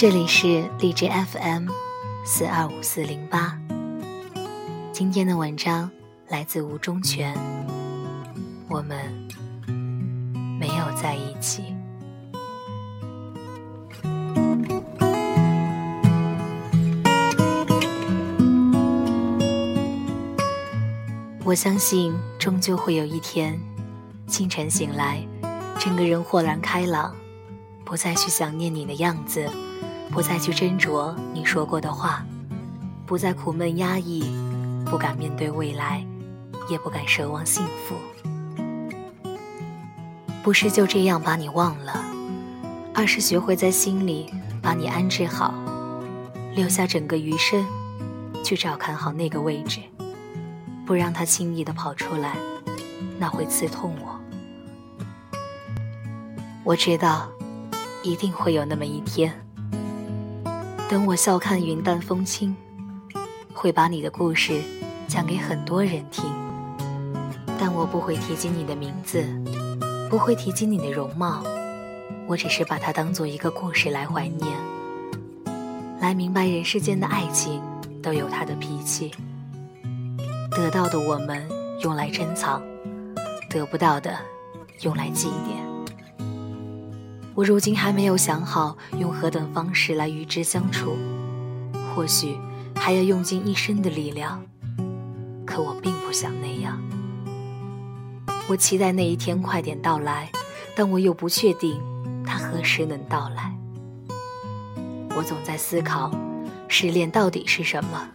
这里是荔枝 FM 425408，今天的文章来自吴中全。我们没有在一起。我相信终究会有一天，清晨醒来，整个人豁然开朗，不再去想念你的样子，不再去斟酌你说过的话，不再苦闷压抑，不敢面对未来，也不敢奢望幸福。不是就这样把你忘了，而是学会在心里把你安置好，留下整个余生去照看好那个位置，不让它轻易地跑出来，那会刺痛我。我知道一定会有那么一天，等我笑看云淡风轻，会把你的故事讲给很多人听，但我不会提及你的名字，不会提及你的容貌，我只是把它当作一个故事来怀念，来明白人世间的爱情都有它的脾气，得到的我们用来珍藏，得不到的用来祭奠。我如今还没有想好用何等方式来与之相处，或许还要用尽一生的力量，可我并不想那样。我期待那一天快点到来，但我又不确定它何时能到来。我总在思考，失恋到底是什么？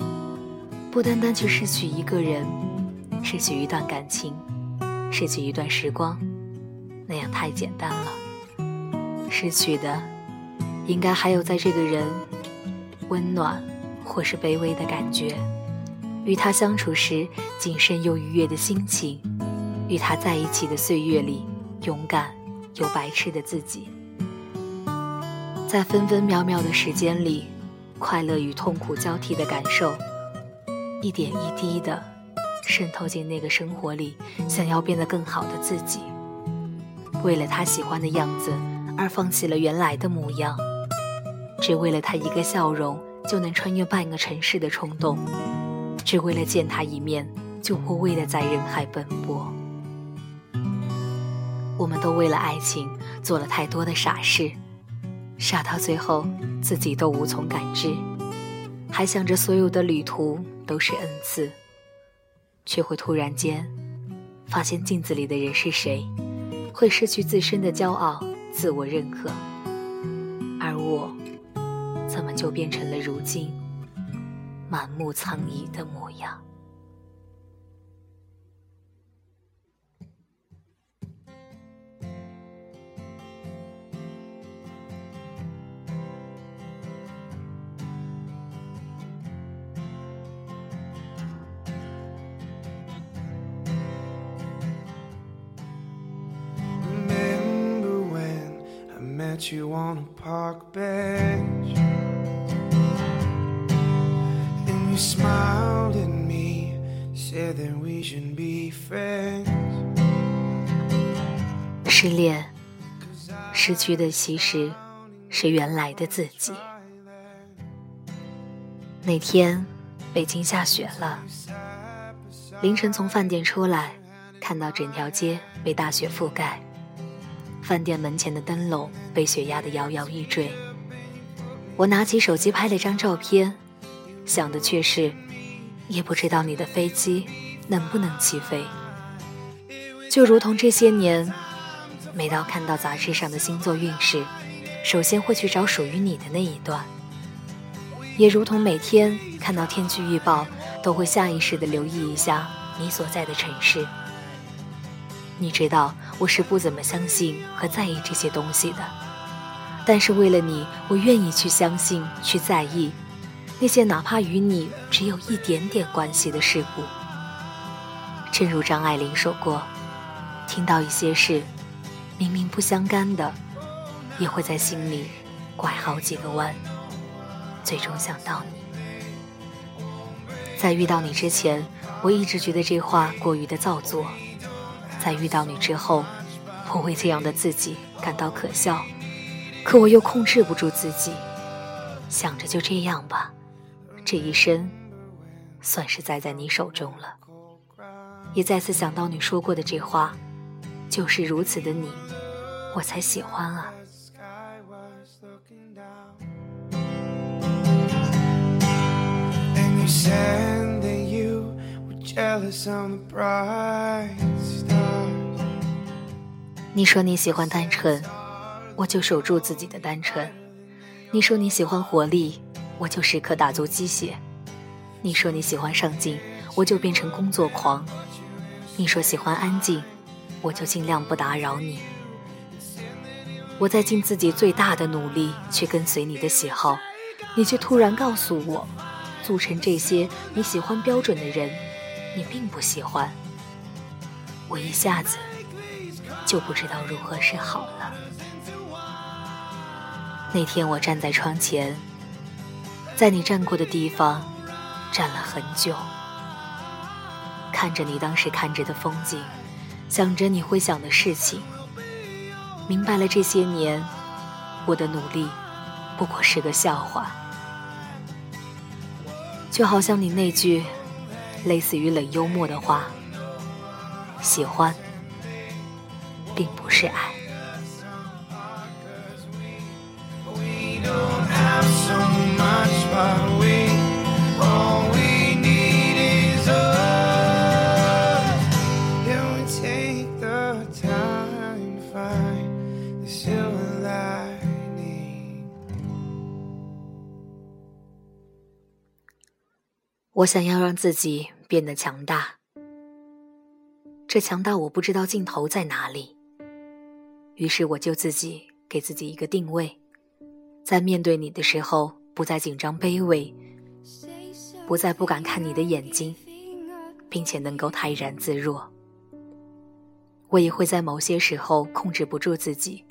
不单单去失去一个人，失去一段感情，失去一段时光，那样太简单了。失去的，应该还有在这个人温暖或是卑微的感觉，与他相处时谨慎又愉悦的心情，与他在一起的岁月里勇敢又白痴的自己，在分分秒秒的时间里，快乐与痛苦交替的感受，一点一滴地渗透进那个生活里想要变得更好的自己，为了他喜欢的样子而放弃了原来的模样，只为了他一个笑容就能穿越半个城市的冲动，只为了见他一面就无畏地在人海奔波。我们都为了爱情做了太多的傻事，傻到最后自己都无从感知，还想着所有的旅途都是恩赐，却会突然间发现镜子里的人是谁，会失去自身的骄傲自我认可。而我怎么就变成了如今满目苍夷的模样？Met you on a park bench, and you smiled at me, said that we should be friends. 失恋，失去的其实是原来的自己。那天北京下雪了，凌晨从饭店出来，看到整条街被大雪覆盖，饭店门前的灯笼被雪压得摇摇欲坠。我拿起手机拍了张照片，想的却是，也不知道你的飞机能不能起飞。就如同这些年，每到看到杂志上的星座运势，首先会去找属于你的那一段，也如同每天看到天气预报，都会下意识地留意一下你所在的城市。你知道我是不怎么相信和在意这些东西的，但是为了你，我愿意去相信，去在意那些哪怕与你只有一点点关系的事物。正如张爱玲说过，听到一些事明明不相干的，也会在心里拐好几个弯，最终想到你。在遇到你之前，我一直觉得这话过于的造作，在遇到你之后，我为这样的自己感到可笑，可我又控制不住自己，想着就这样吧，这一生算是栽在你手中了。也再次想到你说过的这话，就是如此的你，我才喜欢啊。你说你喜欢单纯，我就守住自己的单纯。你说你喜欢活力，我就时刻打足鸡血。你说你喜欢上进，我就变成工作狂。你说喜欢安静，我就尽量不打扰你。我在尽自己最大的努力去跟随你的喜好，你却突然告诉我，组成这些你喜欢标准的人，你并不喜欢。我一下子就不知道如何是好了。那天我站在窗前，在你站过的地方站了很久，看着你当时看着的风景，想着你会想的事情，明白了这些年我的努力不过是个笑话。就好像你那句类似于冷幽默的话，喜欢并不是爱。我想要让自己变得强大，这强大我不知道尽头在哪里，于是我就自己给自己一个定位，在面对你的时候不再紧张卑微，不再不敢看你的眼睛，并且能够泰然自若。我也会在某些时候控制不住自己，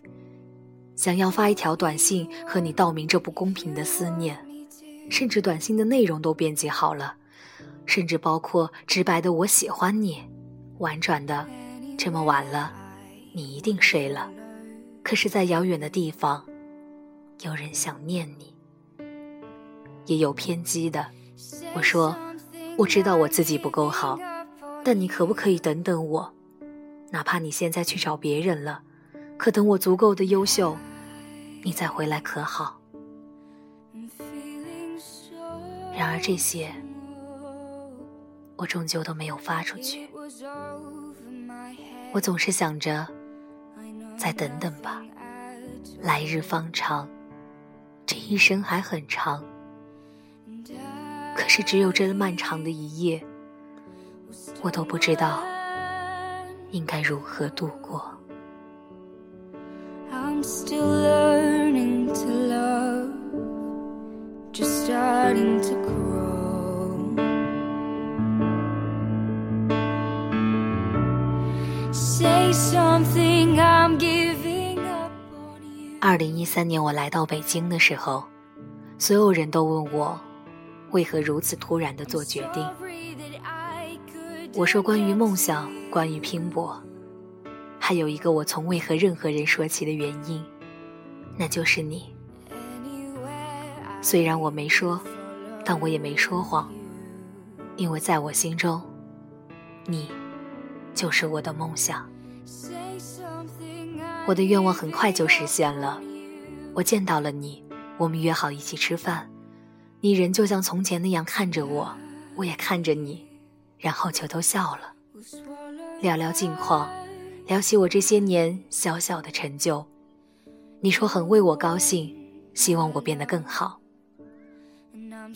想要发一条短信和你道明这不公平的思念，甚至短信的内容都编辑好了，甚至包括直白的我喜欢你，婉转的这么晚了你一定睡了，可是在遥远的地方有人想念你。也有偏激的我说，我知道我自己不够好，但你可不可以等等我，哪怕你现在去找别人了，可等我足够的优秀你再回来可好。然而这些我终究都没有发出去，我总是想着再等等吧，来日方长，这一生还很长。可是只有这漫长的一夜，我都不知道应该如何度过。 I'm still learning to love, just starting to grow. Say something, I'm giving up on you. 2013年我来到北京的时候，所有人都问我为何如此突然地做决定。我说关于梦想，关于拼搏，还有一个我从未和任何人说起的原因，那就是你。虽然我没说，但我也没说谎，因为在我心中，你就是我的梦想。我的愿望很快就实现了，我见到了你，我们约好一起吃饭，你人就像从前那样看着我，我也看着你，然后就都笑了，聊聊近况，聊起我这些年小小的成就。你说很为我高兴，希望我变得更好。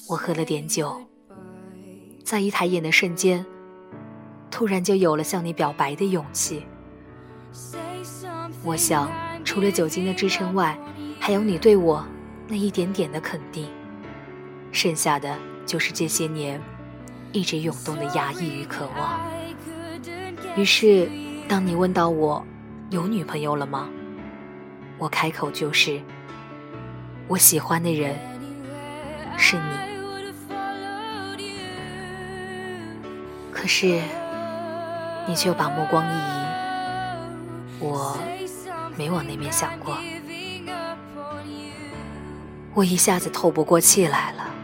我喝了点酒，在一抬眼的瞬间，突然就有了向你表白的勇气。我想除了酒精的支撑外，还有你对我那一点点的肯定，剩下的就是这些年一直涌动的压抑与渴望。于是当你问到我有女朋友了吗，我开口就是我喜欢的人是你。可是你却把目光一移，我没往那边想过。我一下子透不过气来了，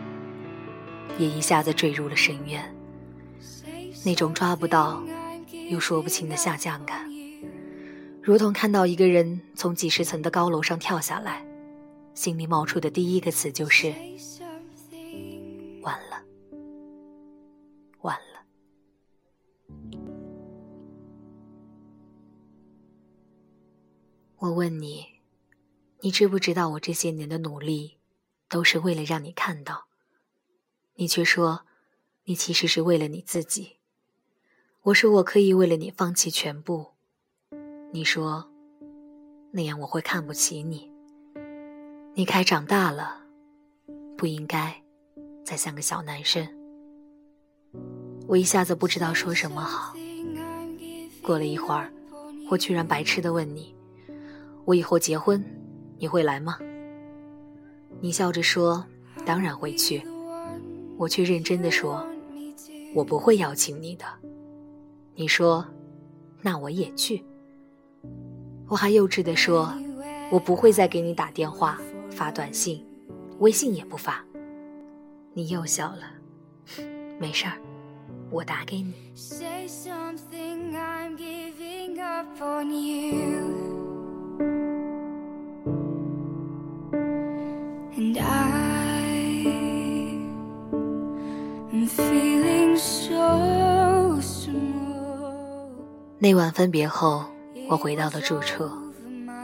也一下子坠入了深渊。那种抓不到又说不清的下降感，如同看到一个人从几十层的高楼上跳下来，心里冒出的第一个词就是完了，完了。我问你，你知不知道我这些年的努力都是为了让你看到，你却说你其实是为了你自己。我说我可以为了你放弃全部，你说那样我会看不起你，你该长大了，不应该再像个小男生。我一下子不知道说什么好。过了一会儿，我居然白痴地问你，我以后结婚你会来吗？你笑着说当然会去，我却认真地说我不会邀请你的。你说那我也去，我还幼稚地说我不会再给你打电话发短信，微信也不发。你又笑了，没事儿，我打给你。那晚分别后，我回到了住处，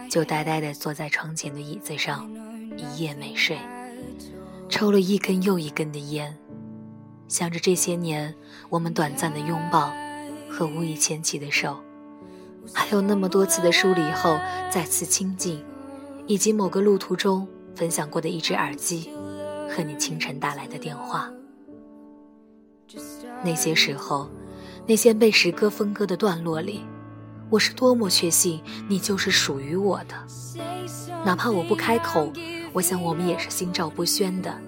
就呆呆地坐在窗前的椅子上，一夜没睡，抽了一根又一根的烟，想着这些年我们短暂的拥抱和无意牵起的手，还有那么多次的疏离后再次亲近，以及某个路途中分享过的一只耳机和你清晨打来的电话。那些时候，那些被时歌分割的段落里，我是多么确信你就是属于我的，哪怕我不开口，我想我们也是心照不宣的。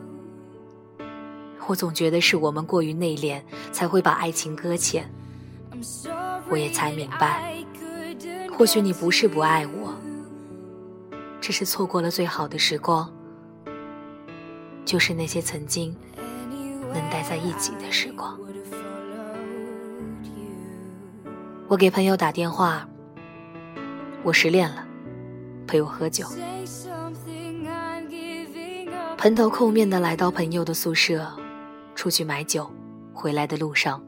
我总觉得是我们过于内敛，才会把爱情搁浅。我也才明白，或许你不是不爱我，只是错过了最好的时光，就是那些曾经能待在一起的时光。我给朋友打电话，我失恋了，陪我喝酒。蓬头垢面地来到朋友的宿舍，出去买酒，回来的路上，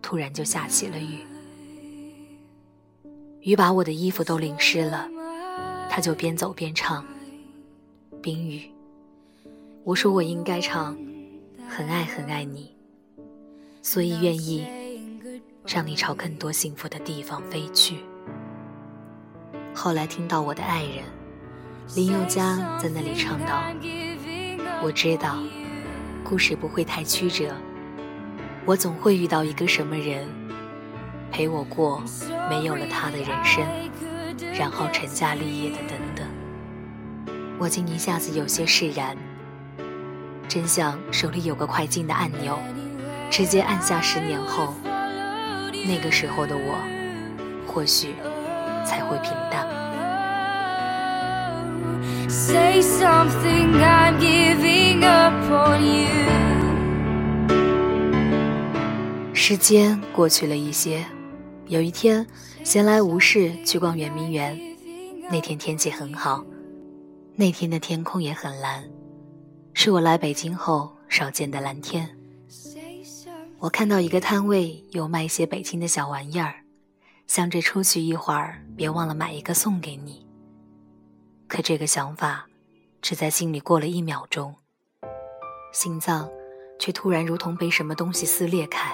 突然就下起了雨。雨把我的衣服都淋湿了，他就边走边唱《冰雨》。我说我应该唱《很爱很爱你》，所以愿意让你朝更多幸福的地方飞去。后来听到我的爱人林宥嘉在那里唱道，我知道故事不会太曲折，我总会遇到一个什么人陪我过没有了他的人生，然后成家立业的等等。我竟一下子有些释然，真像手里有个快进的按钮，直接按下10年后那个时候的我，或许才会平淡。Say something, I'm giving up on you. 时间过去了一些，有一天闲来无事去逛圆明园，那天天气很好，那天的天空也很蓝，是我来北京后少见的蓝天。我看到一个摊位有卖一些北京的小玩意儿，想着出去一会儿别忘了买一个送给你。可这个想法只在心里过了1秒钟，心脏却突然如同被什么东西撕裂开。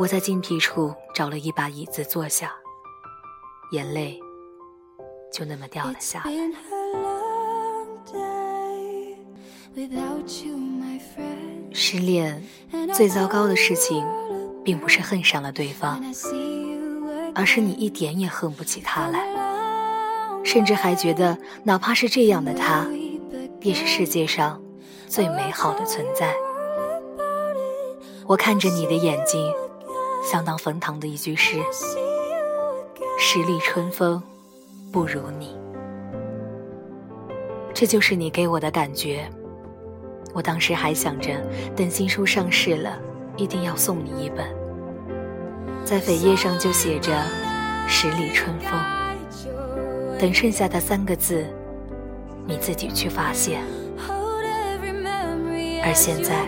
我在精疲处找了一把椅子坐下，眼泪就那么掉了下来。失恋最糟糕的事情并不是恨上了对方，而是你一点也恨不起他来，甚至还觉得哪怕是这样的他也是世界上最美好的存在。我看着你的眼睛，想到冯唐的一句诗，十里春风不如你。这就是你给我的感觉。我当时还想着，等新书上市了，一定要送你一本。在扉页上就写着“十里春风”，等剩下的3个字，你自己去发现。而现在，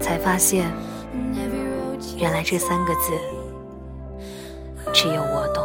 才发现，原来这3个字，只有我懂。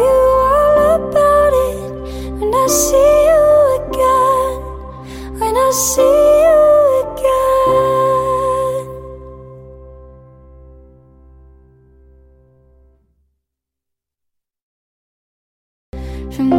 you all about it when I see you again, when I see you again.